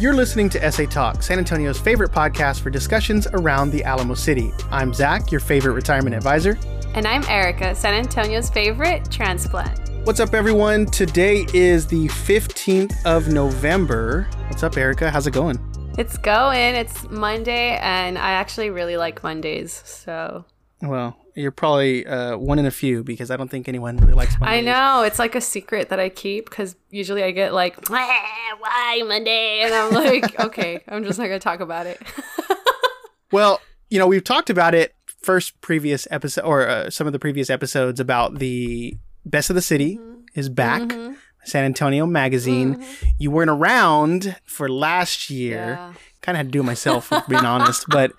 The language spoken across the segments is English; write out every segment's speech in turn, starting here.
You're listening to SA Talk, San Antonio's favorite podcast for discussions around the Alamo City. I'm Zach, your favorite retirement advisor. And I'm Erica, San Antonio's favorite transplant. What's up, everyone? Today is the 15th of November. What's up, Erica? How's it going? It's going. It's Monday, and I actually really like Mondays, so... Well, you're probably one in a few because I don't think anyone really likes Mondays. I know. It's like a secret that I keep because usually I get like, why Monday? And I'm like, okay, I'm just not going to talk about it. Well, you know, we've talked about it some of the previous episodes about the Best of the City is back. Mm-hmm. San Antonio Magazine. Mm-hmm. You weren't around for last year. Yeah. Kind of had to do it myself, if being honest, but...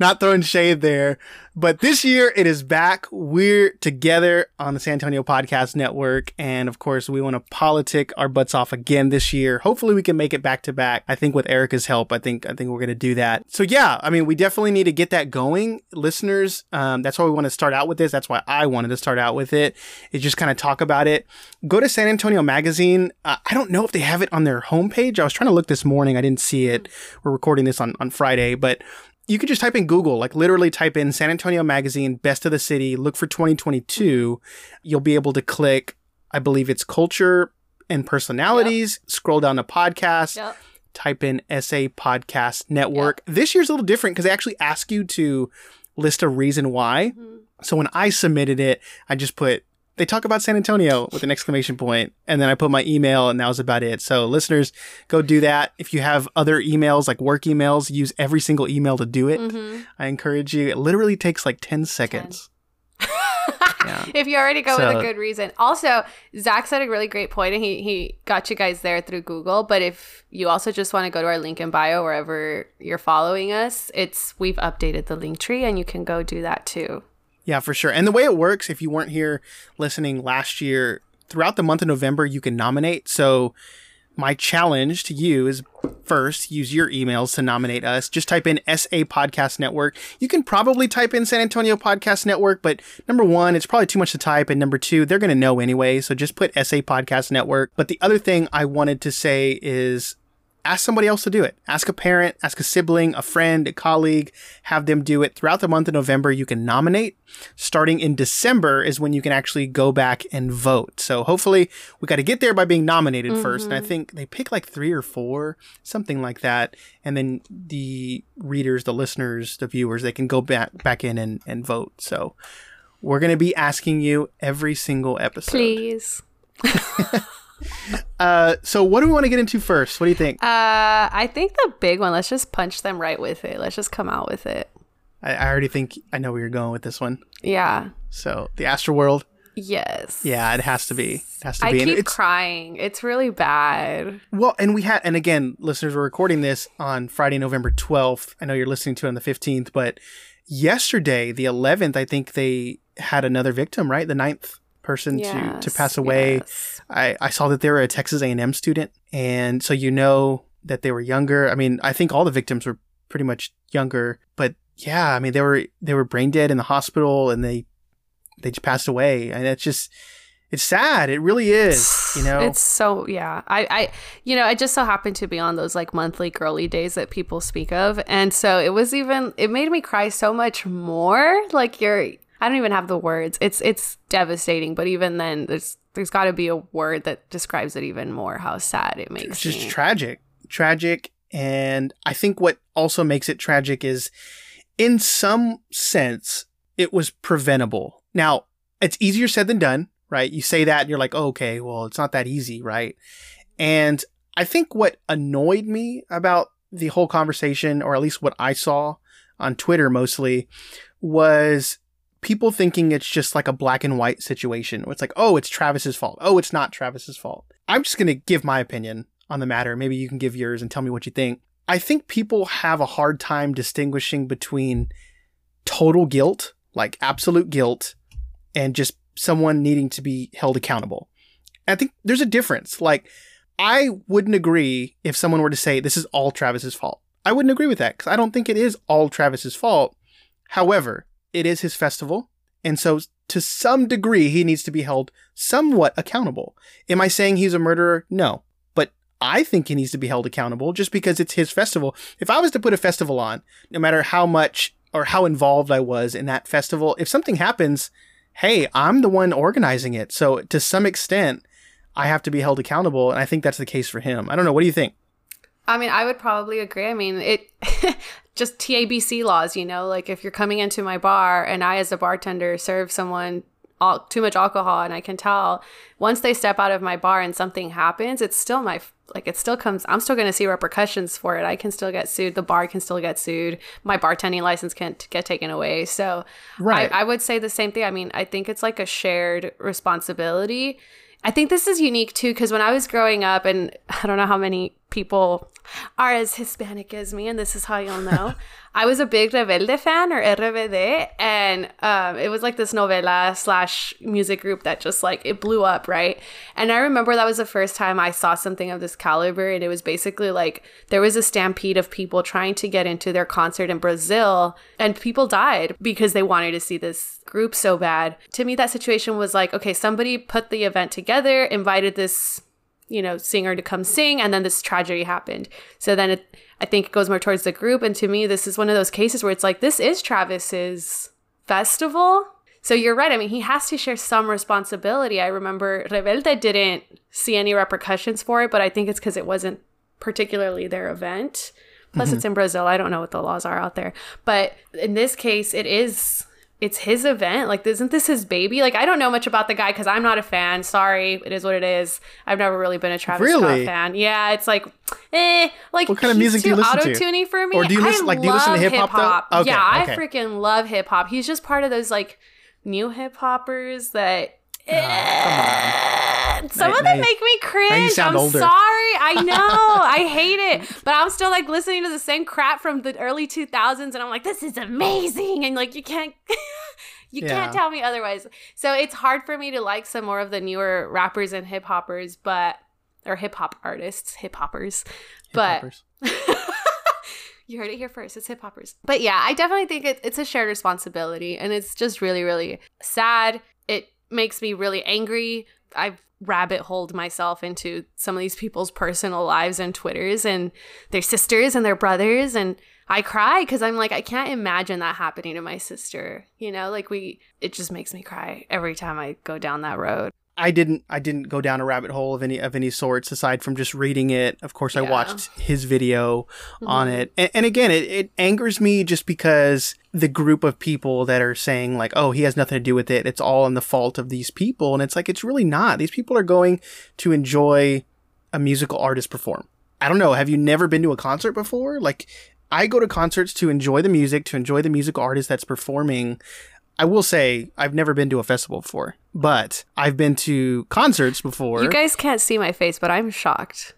Not throwing shade there, but this year it is back. We're together on the San Antonio Podcast Network, and of course we want to politic our butts off again this year. Hopefully we can make it back to back. I think with Erica's help, I think we're going to do that. So yeah, I mean, we definitely need to get that going, listeners. That's why we want to start out with this. That's why I wanted to start out with it, is just kind of talk about it. Go to San Antonio Magazine. I don't know if they have it on their homepage. I was trying to look this morning. I didn't see it. We're recording this on Friday, but you could just type in Google, like literally type in San Antonio Magazine, Best of the City, look for 2022. You'll be able to click, I believe it's culture and personalities, Scroll down to podcasts, Type in SA Podcast Network. Yep. This year's a little different because they actually ask you to list a reason why. Mm-hmm. So when I submitted it, I just put, they talk about San Antonio with an exclamation point. And then I put my email and that was about it. So listeners, go do that. If you have other emails, like work emails, use every single email to do it. Mm-hmm. I encourage you. It literally takes like 10 seconds. Yeah. If you already go with a good reason. Also, Zach said a really great point, and he got you guys there through Google. But if you also just want to go to our link in bio, wherever you're following us, we've updated the link tree and you can go do that too. Yeah, for sure. And the way it works, if you weren't here listening last year, throughout the month of November, you can nominate. So my challenge to you is first, use your emails to nominate us. Just type in SA Podcast Network. You can probably type in San Antonio Podcast Network, but number one, it's probably too much to type. And number two, they're going to know anyway. So just put SA Podcast Network. But the other thing I wanted to say is... ask somebody else to do it. Ask a parent, ask a sibling, a friend, a colleague, have them do it. Throughout the month of November, you can nominate. Starting in December is when you can actually go back and vote. So hopefully we got to get there by being nominated first. And I think they pick like 3 or 4, something like that. And then the readers, the listeners, the viewers, they can go back in and vote. So we're going to be asking you every single episode. Please. So what do we want to get into first? What do you think? I think the big one, let's just punch them right with it. Let's just come out with it. I already think I know where you're going with this one. Yeah. So the Astroworld. Yes. Yeah, it has to be. I keep crying. It's really bad. Well, and again, listeners, we're recording this on Friday, November 12th. I know you're listening to it on the 15th, but yesterday, the 11th, I think they had another victim, right? The 9th. Person to pass away. Yes. I saw that they were a Texas A&M student. And so you know that they were younger. I mean, I think all the victims were pretty much younger. But yeah, I mean, they were brain dead in the hospital and they just passed away. And it's just, it's sad. It really is, you know? It's so, yeah. I you know, it just so happened to be on those like monthly girly days that people speak of. And so it made me cry so much more. Like I don't even have the words. It's devastating, but even then, there's got to be a word that describes it even more, how sad it makes me. It's just tragic. And I think what also makes it tragic is, in some sense, it was preventable. Now, it's easier said than done, right? You say that and you're like, oh, okay, well, it's not that easy, right? And I think what annoyed me about the whole conversation, or at least what I saw on Twitter mostly, was... people thinking it's just like a black and white situation where it's like, oh, it's Travis's fault. Oh, it's not Travis's fault. I'm just going to give my opinion on the matter. Maybe you can give yours and tell me what you think. I think people have a hard time distinguishing between total guilt, like absolute guilt, and just someone needing to be held accountable. I think there's a difference. Like, I wouldn't agree if someone were to say, this is all Travis's fault. I wouldn't agree with that because I don't think it is all Travis's fault. However, it is his festival, and so to some degree, he needs to be held somewhat accountable. Am I saying he's a murderer? No, but I think he needs to be held accountable just because it's his festival. If I was to put a festival on, no matter how much or how involved I was in that festival, if something happens, hey, I'm the one organizing it. So to some extent, I have to be held accountable. And I think that's the case for him. I don't know. What do you think? I mean, I would probably agree. I mean, it just TABC laws, you know, like if you're coming into my bar and I, as a bartender, serve someone too much alcohol, and I can tell once they step out of my bar and something happens, it's still my, like, it still comes, I'm still going to see repercussions for it. I can still get sued. The bar can still get sued. My bartending license can get taken away. So right. I would say the same thing. I mean, I think it's like a shared responsibility. I think this is unique too, because when I was growing up, and I don't know how many people are as Hispanic as me, and this is how you'll know, I was a big Rebelde fan, or RBD, and it was like this novela/music group that just like, it blew up, right? And I remember that was the first time I saw something of this caliber, and it was basically like, there was a stampede of people trying to get into their concert in Brazil, and people died because they wanted to see this group so bad. To me, that situation was like, okay, somebody put the event together, invited this, you know, singer to come sing, and then this tragedy happened. So then I think it goes more towards the group. And to me, this is one of those cases where it's like, this is Travis's festival. So you're right. I mean, he has to share some responsibility. I remember Rebelde didn't see any repercussions for it, but I think it's because it wasn't particularly their event. Plus, it's in Brazil. I don't know what the laws are out there. But in this case, it is... it's his event. Like, isn't this his baby? Like, I don't know much about the guy because I'm not a fan. Sorry. It is what it is. I've never really been a Travis Scott fan. Yeah, it's like, like, what kind of music do you listen to? Auto-tuning for me. Or do you listen, do you listen to hip-hop? Okay, yeah, okay. I freaking love hip-hop. He's just part of those, like, new hip-hoppers that... some of them make me cringe. I'm older. Sorry. I know. I hate it. But I'm still like listening to the same crap from the early 2000s. And I'm like, this is amazing. And like, you can't, can't tell me otherwise. So it's hard for me to like some more of the newer rappers and hip hoppers, but, or hip hop artists, hip hoppers, but you heard it here first. It's hip hoppers. But yeah, I definitely think it's a shared responsibility, and it's just really, really sad. It makes me really angry. I've rabbit-holed myself into some of these people's personal lives and Twitters and their sisters and their brothers, and I cry because I'm like, I can't imagine that happening to my sister. You know, like, it just makes me cry every time I go down that road. I didn't go down a rabbit hole of any sorts aside from just reading it. Of course, I watched his video on it. And again, it angers me just because the group of people that are saying like, oh, he has nothing to do with it. It's all in the fault of these people. And it's like, it's really not. These people are going to enjoy a musical artist perform. I don't know. Have you never been to a concert before? Like, I go to concerts to enjoy the music, to enjoy the musical artist that's performing. I will say I've never been to a festival before, but I've been to concerts before. You guys can't see my face, but I'm shocked.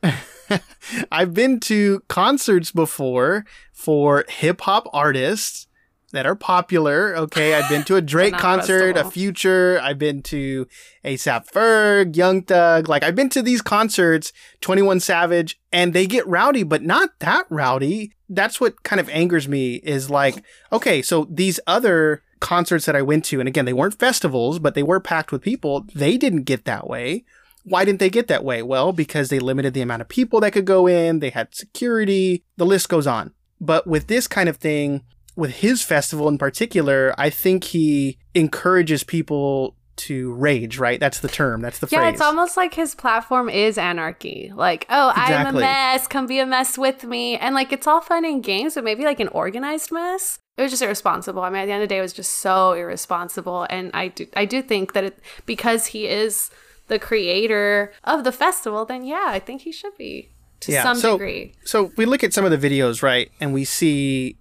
I've been to concerts before for hip-hop artists that are popular. Okay, I've been to a Drake concert, a Future. I've been to A$AP Ferg, Young Thug. Like, I've been to these concerts, 21 Savage, and they get rowdy, but not that rowdy. That's what kind of angers me is like, okay, so these other concerts that I went to, and again, they weren't festivals, but they were packed with people. They didn't get that way. Why didn't they get that way? Well, because they limited the amount of people that could go in. They had security. The list goes on. But with this kind of thing, with his festival in particular, I think he encourages people to rage, right? That's the term. That's the phrase. Yeah, it's almost like his platform is anarchy. Like, oh, I'm a mess. Come be a mess with me. And like, it's all fun and games, but maybe like an organized mess. It was just irresponsible. I mean, at the end of the day, it was just so irresponsible. And I do think that because he is the creator of the festival, then yeah, I think he should be to some degree. So we look at some of the videos, right? And we see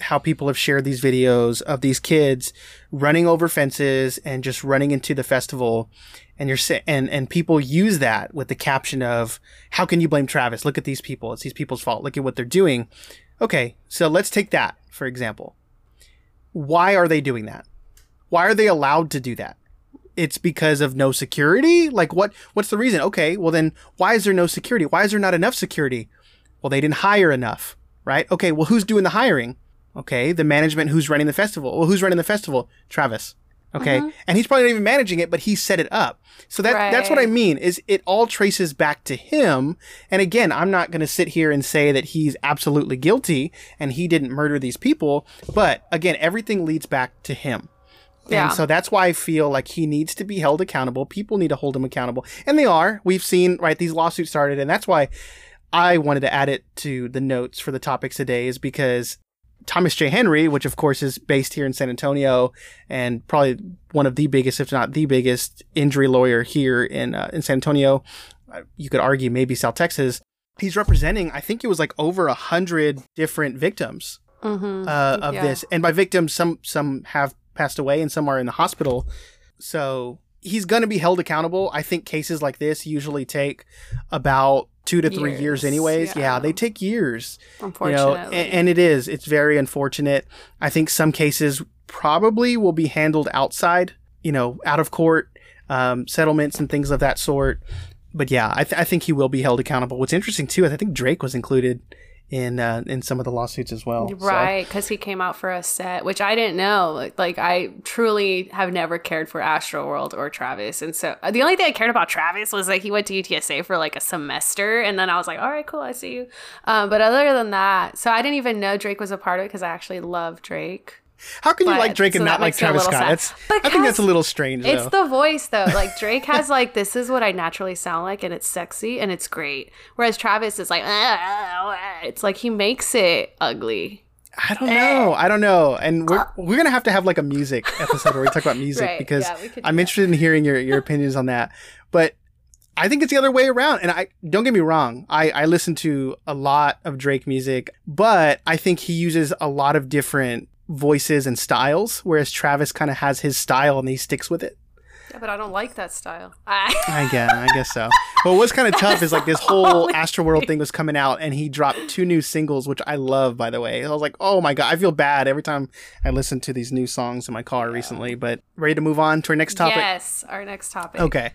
how people have shared these videos of these kids running over fences and just running into the festival. And and people use that with the caption of, how can you blame Travis? Look at these people. It's these people's fault. Look at what they're doing. Okay, so let's take that, for example. Why are they doing that? Why are they allowed to do that? It's because of no security? Like, what's the reason? Okay, well then, why is there no security? Why is there not enough security? Well, they didn't hire enough, right? Okay, well, who's doing the hiring? Okay, the management who's running the festival. Well, who's running the festival? Travis. Okay. Mm-hmm. And he's probably not even managing it, but he set it up. So that's what I mean, is it all traces back to him. And again, I'm not going to sit here and say that he's absolutely guilty and he didn't murder these people. But again, everything leads back to him. Yeah. And so that's why I feel like he needs to be held accountable. People need to hold him accountable. And they are. We've seen, right, these lawsuits started. And that's why I wanted to add it to the notes for the topics today, is because Thomas J. Henry, which of course is based here in San Antonio and probably one of the biggest, if not the biggest, injury lawyer here in San Antonio, you could argue maybe South Texas, he's representing, I think it was like over 100 different victims of this. And by victims, some have passed away and some are in the hospital. So he's going to be held accountable. I think cases like this usually take about 2 to 3 years anyways. Yeah, they take years. Unfortunately. You know, and it is. It's very unfortunate. I think some cases probably will be handled outside, you know, out of court, settlements and things of that sort. But yeah, I think he will be held accountable. What's interesting too is I think Drake was included in some of the lawsuits as well. Right, because he came out for a set, which I didn't know. Like, I truly have never cared for Astroworld or Travis. And so the only thing I cared about Travis was, like, he went to UTSA for, like, a semester. And then I was like, all right, cool, I see you. But other than that, so I didn't even know Drake was a part of it because I actually love Drake. How can you like Drake and not like Travis Scott? I think that's a little strange, though. It's the voice, though. Like, Drake has, like, this is what I naturally sound like, and it's sexy, and it's great. Whereas Travis is like, it's like he makes it ugly. I don't know. And we're going to have, like, a music episode where we talk about music right, because I'm interested in hearing your opinions on that. But I think it's the other way around. And I don't get me wrong. I listen to a lot of Drake music, but I think he uses a lot of different voices and styles, whereas Travis kind of has his style and he sticks with it. Yeah, but I don't like that style. I guess so. But what's kind of tough is like this whole Astroworld thing was coming out and he dropped 2 new singles, which I love, by the way. I was like, oh my God, I feel bad every time I listen to these new songs in my car recently. But ready to move on to our next topic? Yes, our next topic. Okay.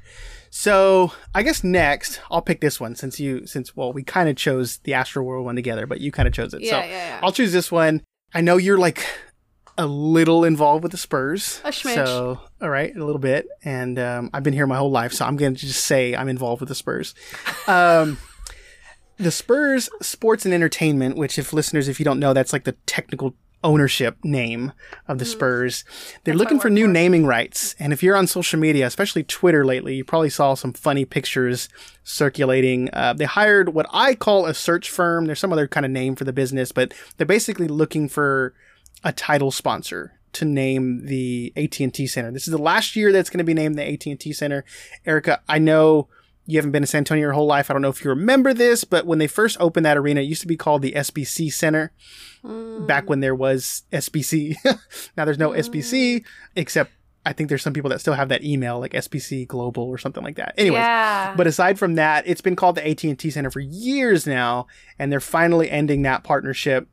So I guess next I'll pick this one since we kind of chose the Astroworld one together, but you kind of chose it. Yeah. I'll choose this one. I know you're like a little involved with the Spurs. A schmitch. So, all right, a little bit. And I've been here my whole life, so I'm going to just say I'm involved with the Spurs. The Spurs Sports and Entertainment, which if you don't know, that's like the technical ownership name of the Spurs. They're looking for new naming rights. And if you're on social media, especially Twitter lately, you probably saw some funny pictures circulating. They hired what I call a search firm. There's some other kind of name for the business, but they're basically looking for a title sponsor to name the AT&T Center. This is the last year that's going to be named the AT&T Center. Erica, I know you haven't been to San Antonio your whole life. I don't know if you remember this, but when they first opened that arena, it used to be called the SBC Center back when there was SBC. Now there's no SBC, except I think there's some people that still have that email, like SBC Global or something like that. Anyways, But aside from that, it's been called the AT&T Center for years now, and they're finally ending that partnership.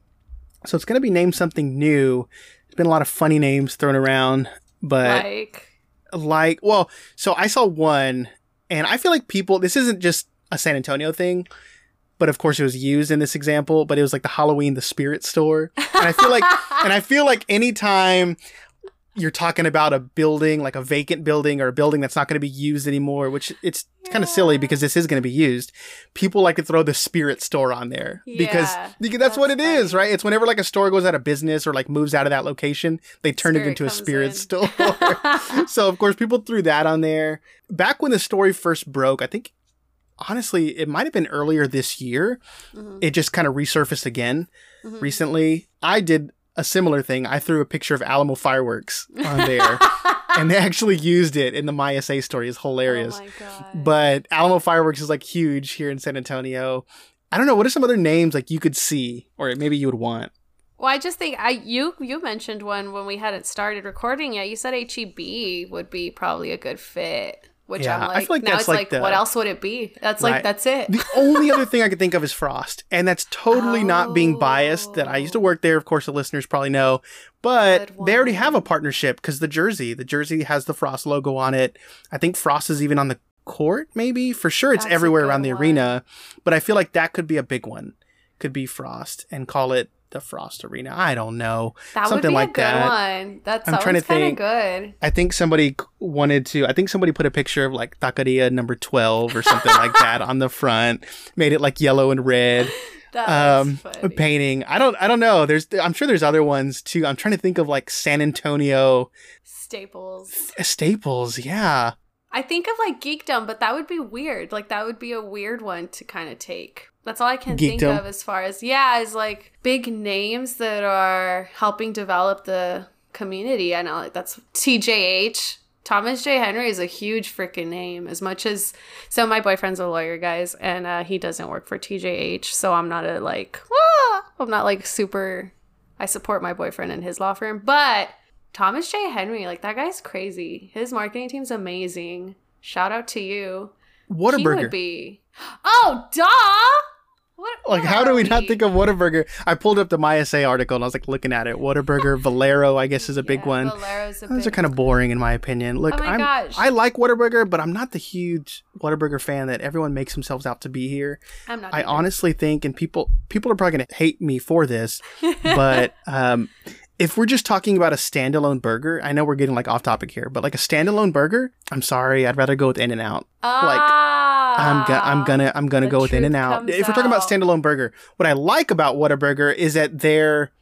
So it's going to be named something new. There's been a lot of funny names thrown around, but so I saw one, and I feel like people, this isn't just a San Antonio thing, but of course it was used in this example, but it was like the Halloween, the Spirit Store. And I feel like anytime you're talking about a building, like a vacant building or a building that's not going to be used anymore, which it's kind of silly because this is going to be used. People like to throw the Spirit Store on there because that's what it is, right? It's whenever like a store goes out of business or like moves out of that location, they turn it into a Spirit Store. So of course people threw that on there. Back when the story first broke, I think honestly, it might have been earlier this year. It just kind of resurfaced again recently. I did a similar thing. I threw a picture of Alamo Fireworks on there and they actually used it in the My SA story. It's hilarious. Oh my God. But Alamo Fireworks is like huge here in San Antonio. I don't know. What are some other names like you could see or maybe you would want? Well, I just think you mentioned one when we hadn't started recording yet. You said HEB would be probably a good fit. Which I'm like, I feel like now it's like the, what else would it be? That's right. Like, that's it. The only other thing I could think of is Frost. And that's totally not being biased that I used to work there. Of course, the listeners probably know. But they already have a partnership because the jersey has the Frost logo on it. I think Frost is even on the court, maybe. For sure, it's everywhere around the arena. But I feel like that could be a big one. Could be Frost and call it the Frost Arena. I don't know. That something would be like a good that. One. That sounds kind of good. I think somebody wanted to. I think somebody put a picture of like Taqueria number 12 or something like that on the front, made it like yellow and red. Painting. I don't know. I'm sure there's other ones too. I'm trying to think of like San Antonio Staples. Yeah. I think of like Geekdom, but that would be weird. Like that would be a weird one to kind of take. That's all I can think of as far as is like big names that are helping develop the community. I know like that's TJH. Thomas J. Henry is a huge freaking name. As much as, so my boyfriend's a lawyer, guys, and he doesn't work for TJH, so I'm not super, I support my boyfriend and his law firm, but Thomas J. Henry, like that guy's crazy. His marketing team's amazing. Shout out to you. Whataburger. He would be. Oh, duh! Like, how do we not think of Whataburger? I pulled up the MySA article and I was like looking at it. Whataburger, Valero, I guess, is a big one. Those are kind of boring in my opinion. Look, I like Whataburger, but I'm not the huge Whataburger fan that everyone makes themselves out to be here. I honestly think, and people are probably going to hate me for this, but if we're just talking about a standalone burger, I know we're getting like off topic here, but like a standalone burger, I'm sorry, I'd rather go with In-N-Out. I'm gonna go with In-N-Out. If we're talking about standalone burger, what I like about Whataburger is that their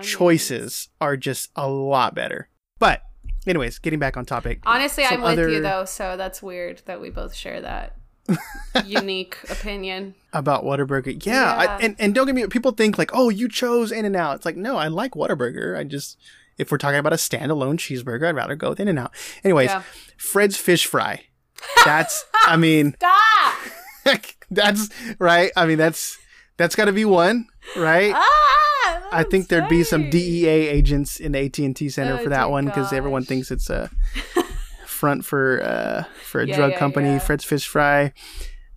choices are just a lot better. But anyways, getting back on topic. Honestly, I'm with you though, so that's weird that we both share that unique opinion about Whataburger. Yeah. And don't get me, people think like, oh, you chose In-N-Out. It's like, no, I like Whataburger. I just, if we're talking about a standalone cheeseburger, I'd rather go with In-N-Out. Anyways, yeah. Fred's Fish Fry. Stop! That's right. I mean, that's got to be one, right? I think there'd be some DEA agents in the AT&T Center for that one because everyone thinks it's a front for a drug company. Yeah. Fred's Fish Fry.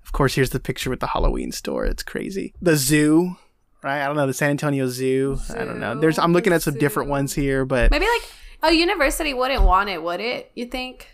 Of course, here's the picture with the Halloween store. It's crazy. The zoo, right? I don't know, the San Antonio Zoo. I don't know. I'm looking at some different ones here, but maybe like a university wouldn't want it, would it? You think?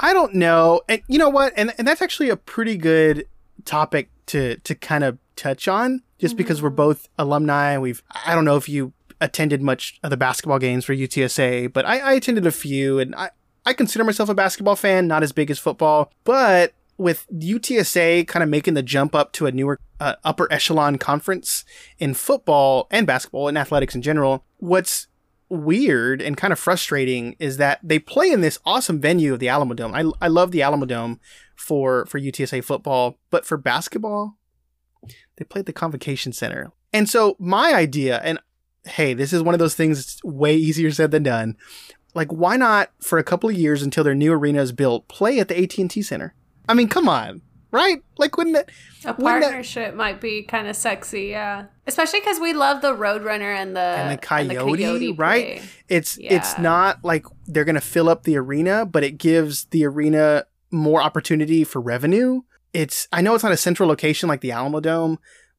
I don't know. And you know what? And that's actually a pretty good topic to kind of touch on just because we're both alumni. And I don't know if you attended much of the basketball games for UTSA, but I attended a few and I consider myself a basketball fan, not as big as football, but with UTSA kind of making the jump up to a newer upper echelon conference in football and basketball and athletics in general, what's weird and kind of frustrating is that they play in this awesome venue of the Alamodome. I love the Alamodome for UTSA football, but for basketball, they play at the Convocation Center. And so my idea, and hey, this is one of those things that's way easier said than done. Like, why not for a couple of years until their new arena is built, play at the AT&T Center? I mean, come on. Right? Like, wouldn't a partnership might be kind of sexy, yeah. Especially because we love the Roadrunner and the Coyote, right? Play. It's not like they're going to fill up the arena, but it gives the arena more opportunity for revenue. I know it's not a central location like the Alamodome,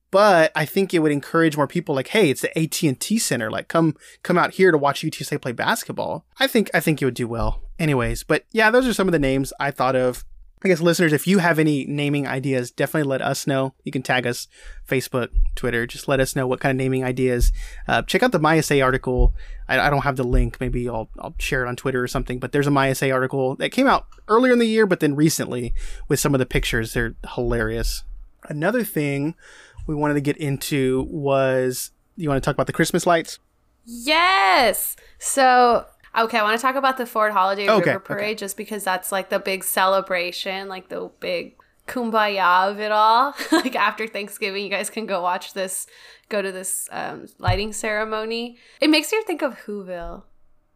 but I think it would encourage more people. Like, hey, it's the AT&T Center. Like, come out here to watch UTSA play basketball. I think it would do well. Anyways, but yeah, those are some of the names I thought of. I guess, listeners, if you have any naming ideas, definitely let us know. You can tag us, Facebook, Twitter. Just let us know what kind of naming ideas. Check out the MySA article. I don't have the link. Maybe I'll share it on Twitter or something. But there's a MySA article that came out earlier in the year, but then recently with some of the pictures. They're hilarious. Another thing we wanted to get into was, you want to talk about the Christmas lights? Yes. So... okay, I want to talk about the Ford Holiday River Parade just because that's like the big celebration, like the big kumbaya of it all. Like after Thanksgiving, you guys can go to this lighting ceremony. It makes me think of Whoville.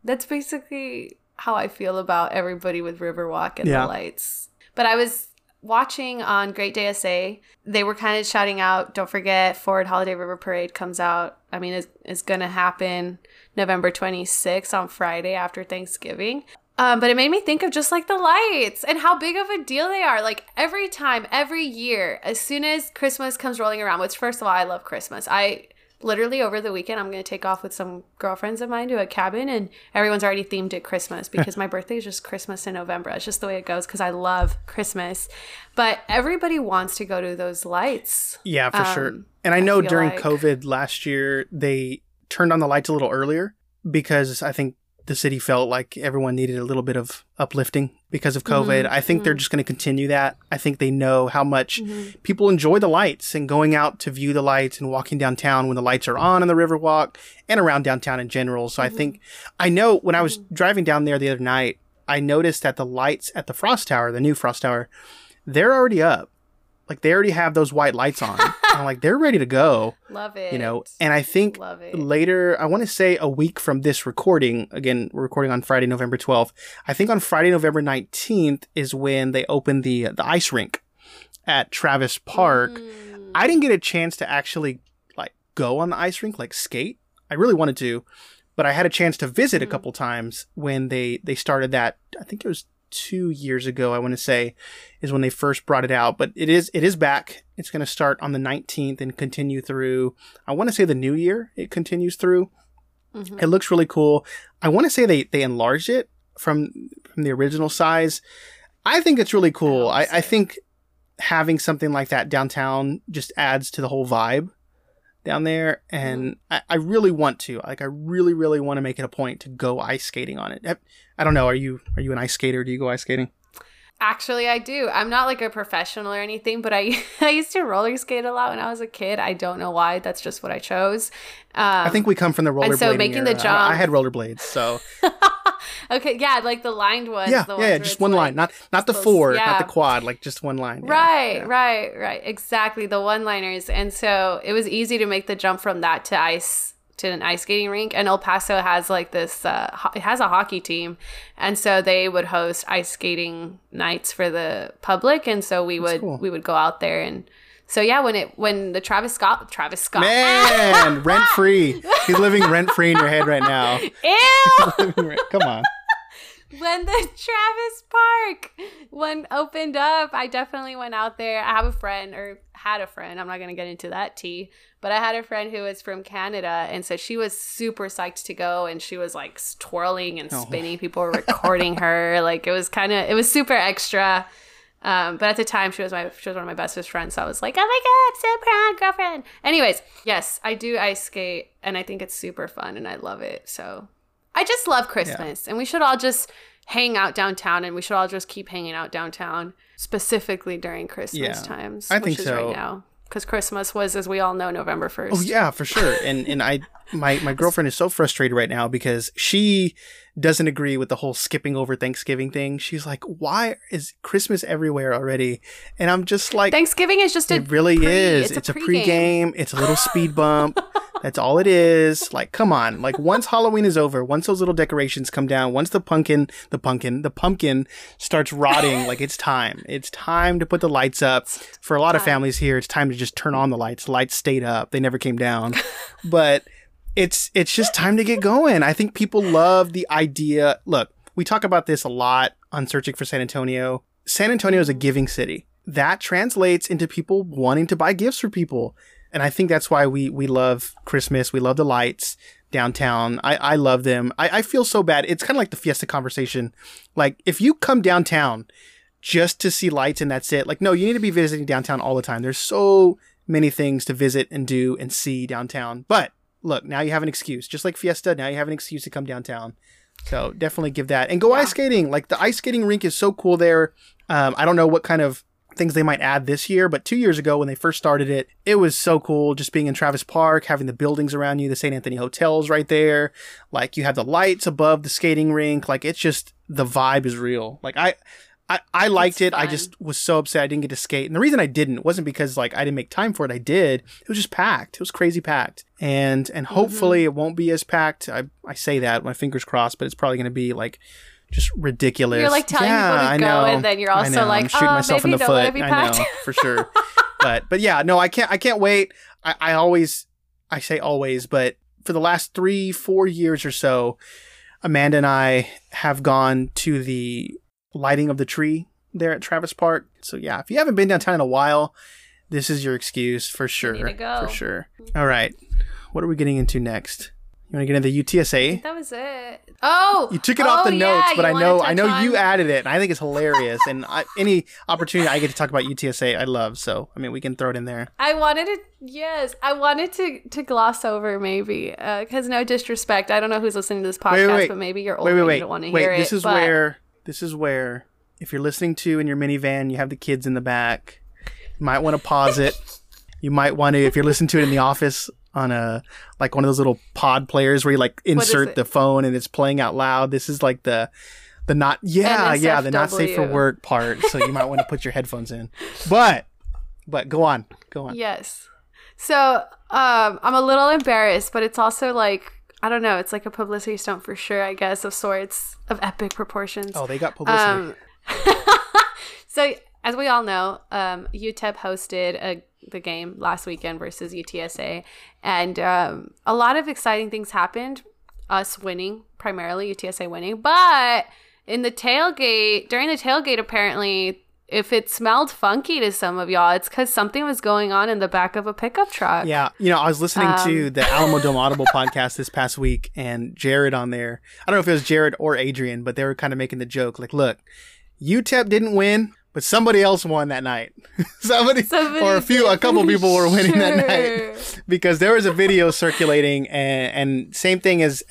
That's basically how I feel about everybody with Riverwalk and the lights. But I was watching on Great Day SA, they were kind of shouting out, don't forget, Ford Holiday River Parade comes out. I mean, it's going to happen November 26th on Friday after Thanksgiving. But it made me think of just like the lights and how big of a deal they are. Like every time, every year, as soon as Christmas comes rolling around, which first of all, I love Christmas. I literally over the weekend, I'm going to take off with some girlfriends of mine to a cabin, and everyone's already themed at Christmas because my birthday is just Christmas in November. It's just the way it goes because I love Christmas. But everybody wants to go to those lights. Yeah, for sure. And I know during COVID last year, they turned on the lights a little earlier because I think the city felt like everyone needed a little bit of uplifting because of COVID. Mm-hmm. I think they're just going to continue that. I think they know how much people enjoy the lights and going out to view the lights and walking downtown when the lights are on the Riverwalk and around downtown in general. So I think, I know when I was driving down there the other night, I noticed that the lights at the Frost Tower, the new Frost Tower, they're already up. Like they already have those white lights on. I'm like, they're ready to go. Love it. You know, and I think later, I want to say a week from this recording, again, we're recording on Friday, November 12th. I think on Friday, November 19th is when they open the ice rink at Travis Park. Mm. I didn't get a chance to actually like go on the ice rink, like skate. I really wanted to, but I had a chance to visit a couple times when they started that. I think it was 2 years ago, I want to say, is when they first brought it out. But it is back. It's going to start on the 19th and continue through, I want to say, the new year. It continues through. Mm-hmm. It looks really cool. I want to say they enlarged it from the original size. I think it's really cool. I think having something like that downtown just adds to the whole vibe down there. And I really want to. Like, I really, really want to make it a point to go ice skating on it. I don't know. Are you an ice skater? Do you go ice skating? Actually, I do. I'm not like a professional or anything, but I used to roller skate a lot when I was a kid. I don't know why. That's just what I chose. I think we come from the rollerblading era. So making the jump. I had rollerblades, so. Okay, yeah, like the lined ones. Yeah, the ones just one line. Not the four, not the quad, like just one line. Yeah, right. Exactly, the one-liners. And so it was easy to make the jump from that to ice, to an ice skating rink. And El Paso has like this, it has a hockey team. And so they would host ice skating nights for the public. And so we would go out there. And so, yeah, when the Travis Scott. Man, rent free. He's living rent free in your head right now. Ew. Come on. When the Travis Park one opened up, I definitely went out there. I have a friend, or had a friend. I'm not going to get into that tea. But I had a friend who was from Canada, and so she was super psyched to go, and she was like twirling and spinning. People were recording her. Like it was super extra. But at the time, she was one of my bestest friends. So I was like, oh my God, I'm so proud, girlfriend. Anyways, yes, I do ice skate, and I think it's super fun, and I love it. So I just love Christmas, and we should all just hang out downtown, and we should all just keep hanging out downtown, specifically during Christmas times. I think which is so. Right now. Because Christmas was, as we all know, November 1st. Oh, yeah, for sure. And my girlfriend is so frustrated right now because she doesn't agree with the whole skipping over Thanksgiving thing. She's like, why is Christmas everywhere already? And I'm just like... Thanksgiving is just a... It really is. It's a pregame. It's a little speed bump. That's all it is. Like, come on. Like, once Halloween is over, once those little decorations come down, once the pumpkin starts rotting, like, it's time. It's time to put the lights up. For a lot of families here, it's time to just turn on the lights. Lights stayed up. They never came down. But it's just time to get going. I think people love the idea. Look, we talk about this a lot on Searching for San Antonio. San Antonio is a giving city. That translates into people wanting to buy gifts for people. And I think that's why we love Christmas. We love the lights downtown. I love them. I feel so bad. It's kind of like the Fiesta conversation. Like, if you come downtown just to see lights and that's it, like, no, you need to be visiting downtown all the time. There's so many things to visit and do and see downtown. But look, now you have an excuse. Just like Fiesta, now you have an excuse to come downtown. So definitely give that. And go ice skating. Like, the ice skating rink is so cool there. I don't know what kind of things they might add this year, but 2 years ago when they first started it was so cool just being in Travis Park, having the buildings around you, the San Antonio hotels right there, like you have the lights above the skating rink. Like, it's just, the vibe is real. Like, I liked it. Fun. I just was so upset I didn't get to skate, and the reason I didn't wasn't because like I didn't make time for it. I did. It was just packed. It was crazy packed, and hopefully it won't be as packed. I say that, my fingers crossed, but it's probably going to be like just ridiculous. You're like telling people to go, and then you're also like, I'm shooting myself in the foot. I know, for sure. But yeah, no, I can't wait. I say always, but for the last 3-4 years or so, Amanda and I have gone to the lighting of the tree there at Travis Park. So yeah, if you haven't been downtown in a while, this is your excuse for sure. You need to go. For sure. All right. What are we getting into next? You want to get into UTSA? That was it. Oh, you took it off the notes, but I know you added it, and I think it's hilarious. And any opportunity I get to talk about UTSA, I love. So I mean, we can throw it in there. I wanted to gloss over maybe because no disrespect, I don't know who's listening to this podcast, but maybe you're old and you don't want to hear it. This is where if you're listening to in your minivan, you have the kids in the back. You might want to pause it. You might want to, if you're listening to it in the office, on a like one of those little pod players where you like insert the phone and it's playing out loud. This is like the not the not safe for work part. So you might want to put your headphones in. But go on. Yes. So I'm a little embarrassed, but it's also like, I don't know, it's like a publicity stunt for sure, I guess, of sorts, of epic proportions. Oh, they got publicity. So as we all know, UTEP hosted the game last weekend versus UTSA, and a lot of exciting things happened, us winning, primarily UTSA winning, but during the tailgate apparently if it smelled funky to some of y'all, it's because something was going on in the back of a pickup truck. Yeah, you know, I was listening to the Alamodome Audible podcast this past week, and Jared on there, I don't know if it was Jared or Adrian, but they were kind of making the joke like, look, UTEP didn't win, but somebody else won that night. a couple people were winning that night, because there was a video circulating, and same thing as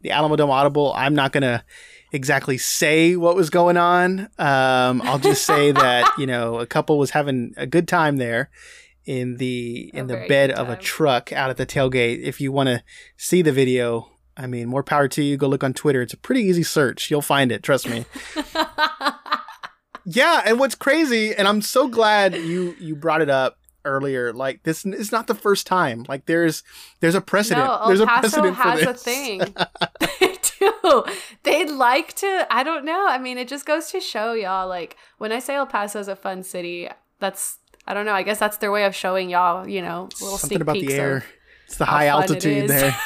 the Alamodome Audible. I'm not gonna exactly say what was going on. I'll just say that, you know, a couple was having a good time there in the bed of a truck out at the tailgate. If you want to see the video, I mean, more power to you. Go look on Twitter. It's a pretty easy search. You'll find it. Trust me. Yeah, and what's crazy, and I'm so glad you brought it up earlier, like, this is not the first time. Like, there's a precedent. No, there's a precedent for this. El Paso has a thing. They do. They like to, I don't know. I mean, it just goes to show y'all, like, when I say El Paso is a fun city, that's, I don't know, I guess that's their way of showing y'all, you know, little something sneak about peeks the air. It's the high altitude there,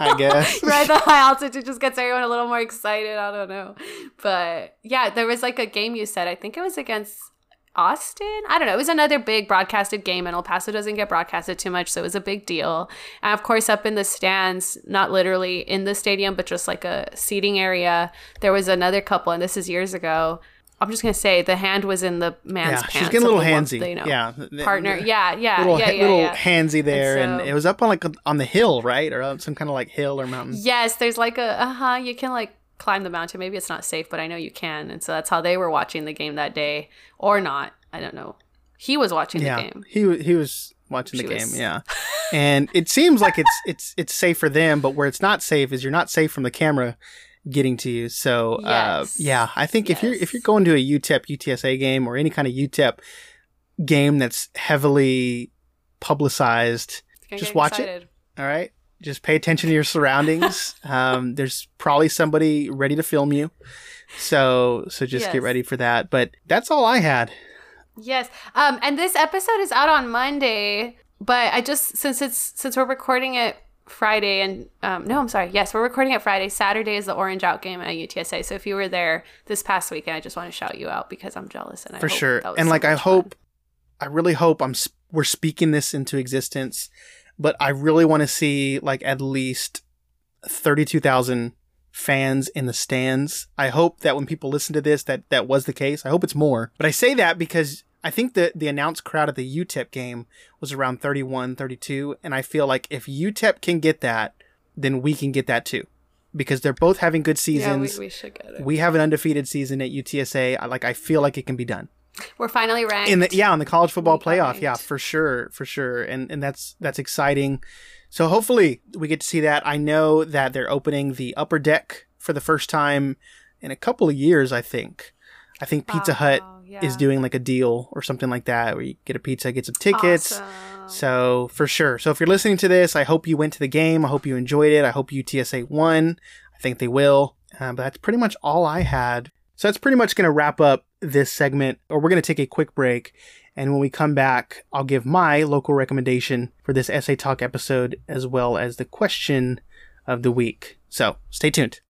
I guess. Right, the high altitude just gets everyone a little more excited. I don't know. But yeah, there was like a game you said. I think it was against Austin. I don't know. It was another big broadcasted game, and El Paso doesn't get broadcasted too much, so it was a big deal. And of course, up in the stands, not literally in the stadium, but just like a seating area, there was another couple, and this is years ago. I'm just going to say the hand was in the man's pants. Yeah, she's getting a little handsy. You know, yeah. Partner. Little handsy there. And, so, and it was up on like on the hill, right? Or up some kind of like hill or mountain. Yes. There's like a, you can like climb the mountain. Maybe it's not safe, but I know you can. And so that's how they were watching the game that day, or not. I don't know. He was watching the game. He was watching the game. Yeah. And it seems like it's safe for them, but where it's not safe is you're not safe from the camera getting to you. So I think if you're going to a UTEP UTSA game or any kind of UTEP game that's heavily publicized, just watch it. All right, just pay attention to your surroundings. There's probably somebody ready to film you, so just get ready for that. But that's all I had. Yes. And this episode is out on Monday, but I just since we're recording it Friday, and we're recording it Friday. Saturday is the Orange Out game at UTSA. So if you were there this past weekend, I just want to shout you out because I'm jealous, and I really hope we're speaking this into existence. But I really want to see like at least 32,000 fans in the stands. I hope that when people listen to this, that was the case. I hope it's more. But I say that because I think the announced crowd at the UTEP game was around 31, 32. And I feel like if UTEP can get that, then we can get that too. Because they're both having good seasons. Yeah, we should get it. We have an undefeated season at UTSA. I feel like it can be done. We're finally ranked. In the college football playoff. Yeah, for sure. And that's exciting. So hopefully we get to see that. I know that they're opening the upper deck for the first time in a couple of years, I think. I think Pizza Hut is doing like a deal or something like that where you get a pizza, get some tickets. Awesome. So for sure. So if you're listening to this, I hope you went to the game. I hope you enjoyed it. I hope UTSA won. I think they will. But that's pretty much all I had. So that's pretty much going to wrap up this segment, or we're going to take a quick break. And when we come back, I'll give my local recommendation for this SA Talk episode, as well as the question of the week. So stay tuned.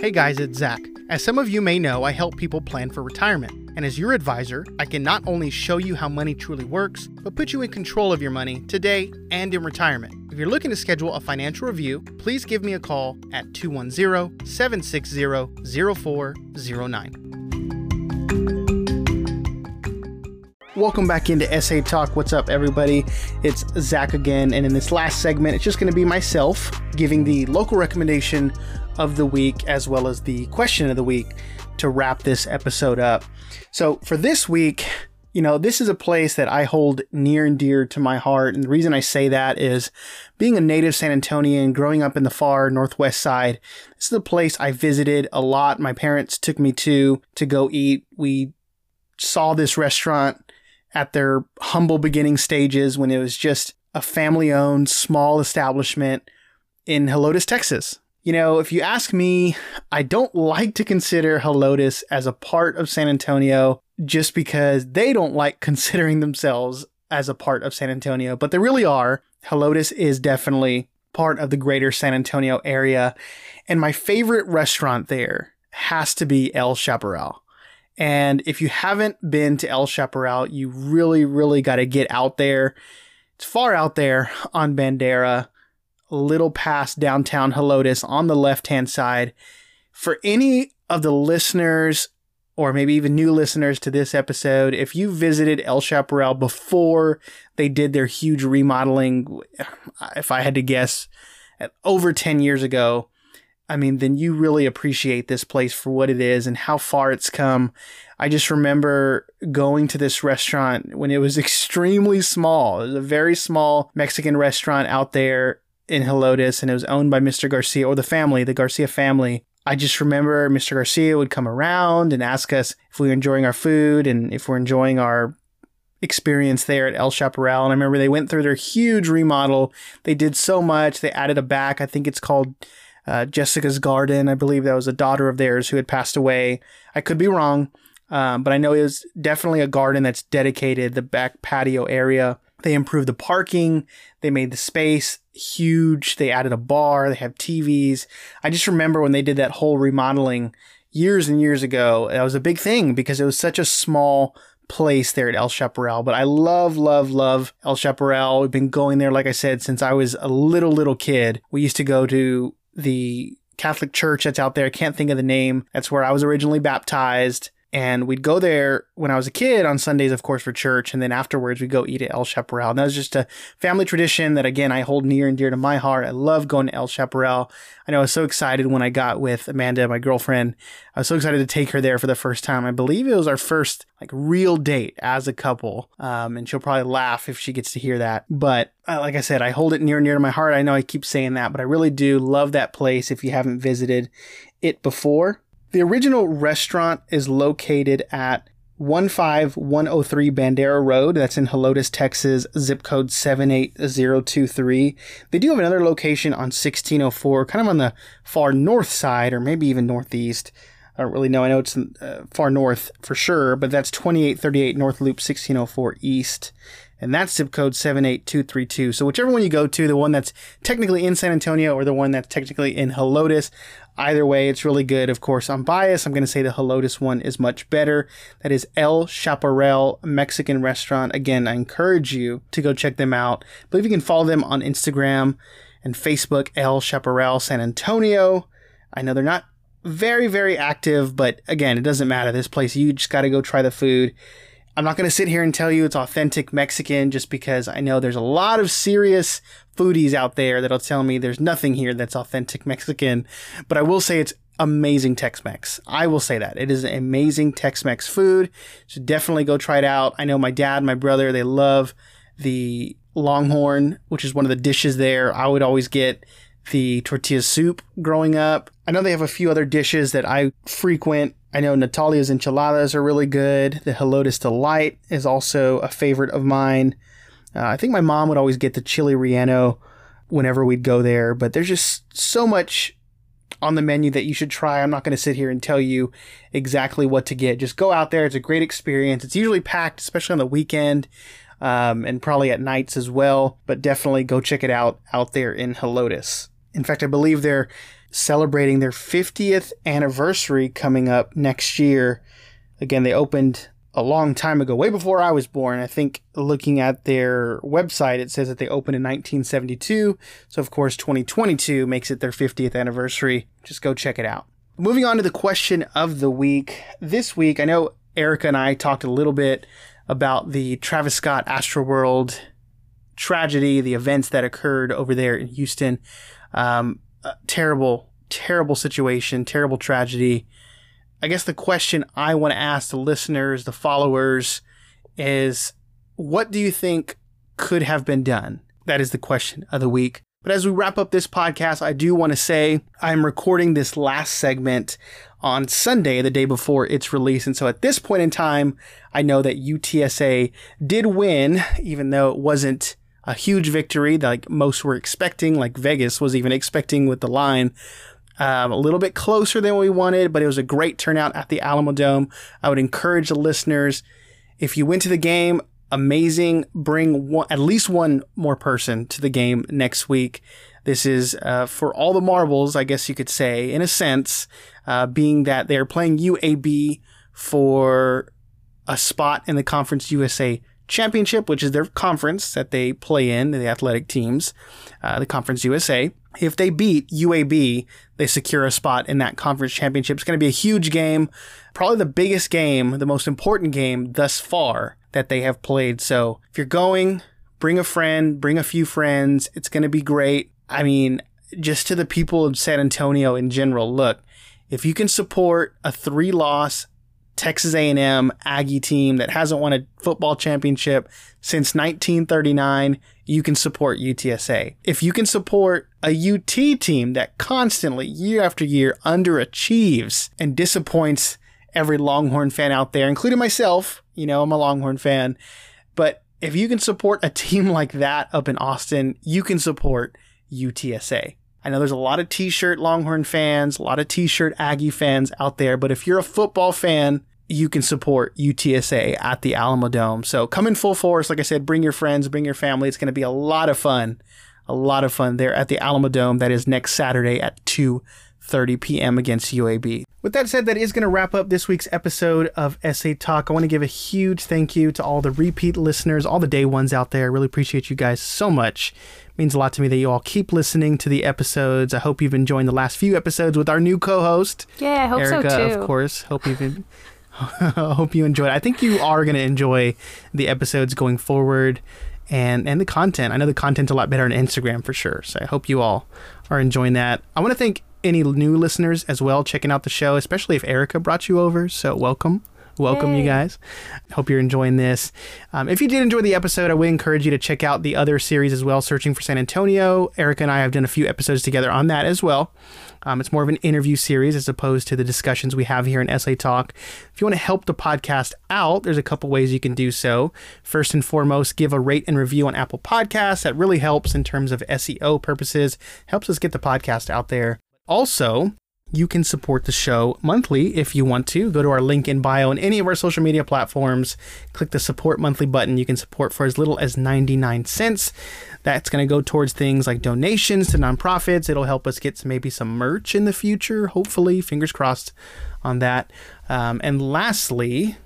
Hey guys, it's Zach. As some of you may know, I help people plan for retirement. And as your advisor, I can not only show you how money truly works, but put you in control of your money today and in retirement. If you're looking to schedule a financial review, please give me a call at 210-760-0409. Welcome back into SA Talk. What's up, everybody? It's Zach again, and in this last segment, it's just going to be myself giving the local recommendation of the week as well as the question of the week to wrap this episode up. So for this week, you know, this is a place that I hold near and dear to my heart. And the reason I say that is being a native San Antonian, growing up in the far northwest side, this is a place I visited a lot. My parents took me to go eat. We saw this restaurant at their humble beginning stages when it was just a family-owned small establishment in Helotes, Texas. You know, if you ask me, I don't like to consider Helotes as a part of San Antonio just because they don't like considering themselves as a part of San Antonio, but they really are. Helotes is definitely part of the greater San Antonio area. And my favorite restaurant there has to be El Chaparral. And if you haven't been to El Chaparral, you really, really got to get out there. It's far out there on Bandera, a little past downtown Helotes on the left-hand side. For any of the listeners, or maybe even new listeners to this episode, if you visited El Chaparral before they did their huge remodeling, if I had to guess, over 10 years ago, I mean, then you really appreciate this place for what it is and how far it's come. I just remember going to this restaurant when it was extremely small. It was a very small Mexican restaurant out there in Helotes, and it was owned by Mr. Garcia, or the family, the Garcia family. I just remember Mr. Garcia would come around and ask us if we were enjoying our food and if we're enjoying our experience there at El Chaparral. And I remember they went through their huge remodel. They did so much. They added a back. I think it's called Jessica's Garden. I believe that was a daughter of theirs who had passed away. I could be wrong, but I know it was definitely a garden that's dedicated, the back patio area. They improved the parking. They made the space huge. They added a bar. They have TVs. I just remember when they did that whole remodeling years and years ago, that was a big thing because it was such a small place there at El Chaparral. But I love, love, love El Chaparral. We've been going there, like I said, since I was a little kid. We used to go to the Catholic church that's out there. I can't think of the name. That's where I was originally baptized. And we'd go there when I was a kid on Sundays, of course, for church. And then afterwards, we'd go eat at El Chaparral. And that was just a family tradition that, again, I hold near and dear to my heart. I love going to El Chaparral. I know I was so excited when I got with Amanda, my girlfriend. I was so excited to take her there for the first time. I believe it was our first like real date as a couple. And she'll probably laugh if she gets to hear that. But like I said, I hold it near and dear to my heart. I know I keep saying that, but I really do love that place if you haven't visited it before. The original restaurant is located at 15103 Bandera Road. That's in Helotes, Texas, zip code 78023. They do have another location on 1604, kind of on the far north side, or maybe even northeast. I don't really know. I know it's far north for sure, but that's 2838 North Loop 1604 East. And that's zip code 78232. So whichever one you go to, the one that's technically in San Antonio or the one that's technically in Helotes, either way, it's really good. Of course, I'm biased. I'm going to say the Helotes one is much better. That is El Chaparral Mexican Restaurant. Again, I encourage you to go check them out. I believe you can follow them on Instagram and Facebook, El Chaparral San Antonio. I know they're not very, very active, but again, it doesn't matter. This place, you just got to go try the food. I'm not going to sit here and tell you it's authentic Mexican just because I know there's a lot of serious foodies out there that'll tell me there's nothing here that's authentic Mexican, but I will say it's amazing Tex-Mex. I will say that. It is amazing Tex-Mex food. So definitely go try it out. I know my dad, my brother, they love the Longhorn, which is one of the dishes there. I would always get the tortilla soup growing up. I know they have a few other dishes that I frequent. I know Natalia's enchiladas are really good. The Helotes Delight is also a favorite of mine. I think my mom would always get the chili relleno whenever we'd go there, but there's just so much on the menu that you should try. I'm not going to sit here and tell you exactly what to get. Just go out there. It's a great experience. It's usually packed, especially on the weekend, and probably at nights as well, but definitely go check it out there in Helotes. In fact, I believe they're celebrating their 50th anniversary coming up next year. Again, they opened a long time ago, way before I was born. I think looking at their website, it says that they opened in 1972. So, of course, 2022 makes it their 50th anniversary. Just go check it out. Moving on to the question of the week. This week, I know Erica and I talked a little bit about the Travis Scott Astroworld tragedy, the events that occurred over there in Houston. Terrible situation, terrible tragedy. I guess the question I want to ask the listeners, the followers, is what do you think could have been done? That is the question of the week. But as we wrap up this podcast, I do want to say I'm recording this last segment on Sunday, the day before its release. And so at this point in time, I know that UTSA did win, even though it wasn't a huge victory that like most were expecting, like Vegas was even expecting with the line. A little bit closer than we wanted, but it was a great turnout at the Alamodome. I would encourage the listeners, if you went to the game, amazing. Bring at least one more person to the game next week. This is for all the marbles, I guess you could say, in a sense, being that they're playing UAB for a spot in the Conference USA Championship, which is their conference that they play in, the athletic teams, the Conference USA. If they beat UAB, they secure a spot in that conference championship. It's going to be a huge game, probably the biggest game, the most important game thus far that they have played. So if you're going, bring a friend, bring a few friends. It's going to be great. I mean, just to the people of San Antonio in general, look, if you can support a 3-loss Texas A&M Aggie team that hasn't won a football championship since 1939, you can support UTSA. If you can support a UT team that constantly, year after year, underachieves and disappoints every Longhorn fan out there, including myself, you know, I'm a Longhorn fan, but if you can support a team like that up in Austin, you can support UTSA. I know there's a lot of t-shirt Longhorn fans, a lot of t-shirt Aggie fans out there, but if you're a football fan, you can support UTSA at the Alamodome. So come in full force. Like I said, bring your friends, bring your family. It's going to be a lot of fun. A lot of fun there at the Alamodome. That is next Saturday at 2:30 p.m. against UAB. With that said, that is going to wrap up this week's episode of SA Talk. I want to give a huge thank you to all the repeat listeners, all the day ones out there. I really appreciate you guys so much. It means a lot to me that you all keep listening to the episodes. I hope you've enjoyed the last few episodes with our new co-host. Yeah, I hope Erica, so too. Of course. Hope you've been... I hope you enjoyed. I think you are going to enjoy the episodes going forward and the content. I know the content's a lot better on Instagram for sure. So I hope you all are enjoying that. I want to thank any new listeners as well checking out the show, especially if Erica brought you over. So welcome. Welcome, you guys. Hope you're enjoying this. If you did enjoy the episode, I would encourage you to check out the other series as well, Searching for San Antonio. Erica and I have done a few episodes together on that as well. It's more of an interview series as opposed to the discussions we have here in SA Talk. If you want to help the podcast out, there's a couple ways you can do so. First and foremost, give a rate and review on Apple Podcasts. That really helps in terms of SEO purposes, helps us get the podcast out there. Also, you can support the show monthly if you want to. Go to our link in bio on any of our social media platforms. Click the support monthly button. You can support for as little as 99 cents. That's going to go towards things like donations to nonprofits. It'll help us get maybe some merch in the future, hopefully. Fingers crossed on that. And lastly,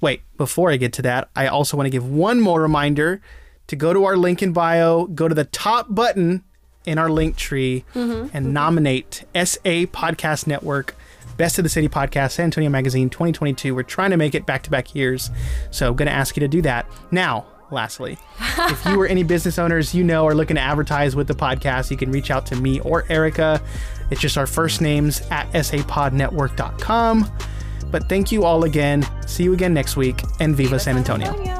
wait, before I get to that, I also want to give one more reminder to go to our link in bio, go to the top button in our link tree and nominate SA Podcast Network, Best of the City Podcast, San Antonio Magazine 2022. We're trying to make it back-to-back years, so I'm going to ask you to do that. Now, lastly, if you or any business owners you know are looking to advertise with the podcast, you can reach out to me or Erica. It's just our first names at sapodnetwork.com. But thank you all again. See you again next week, and Viva San Antonio.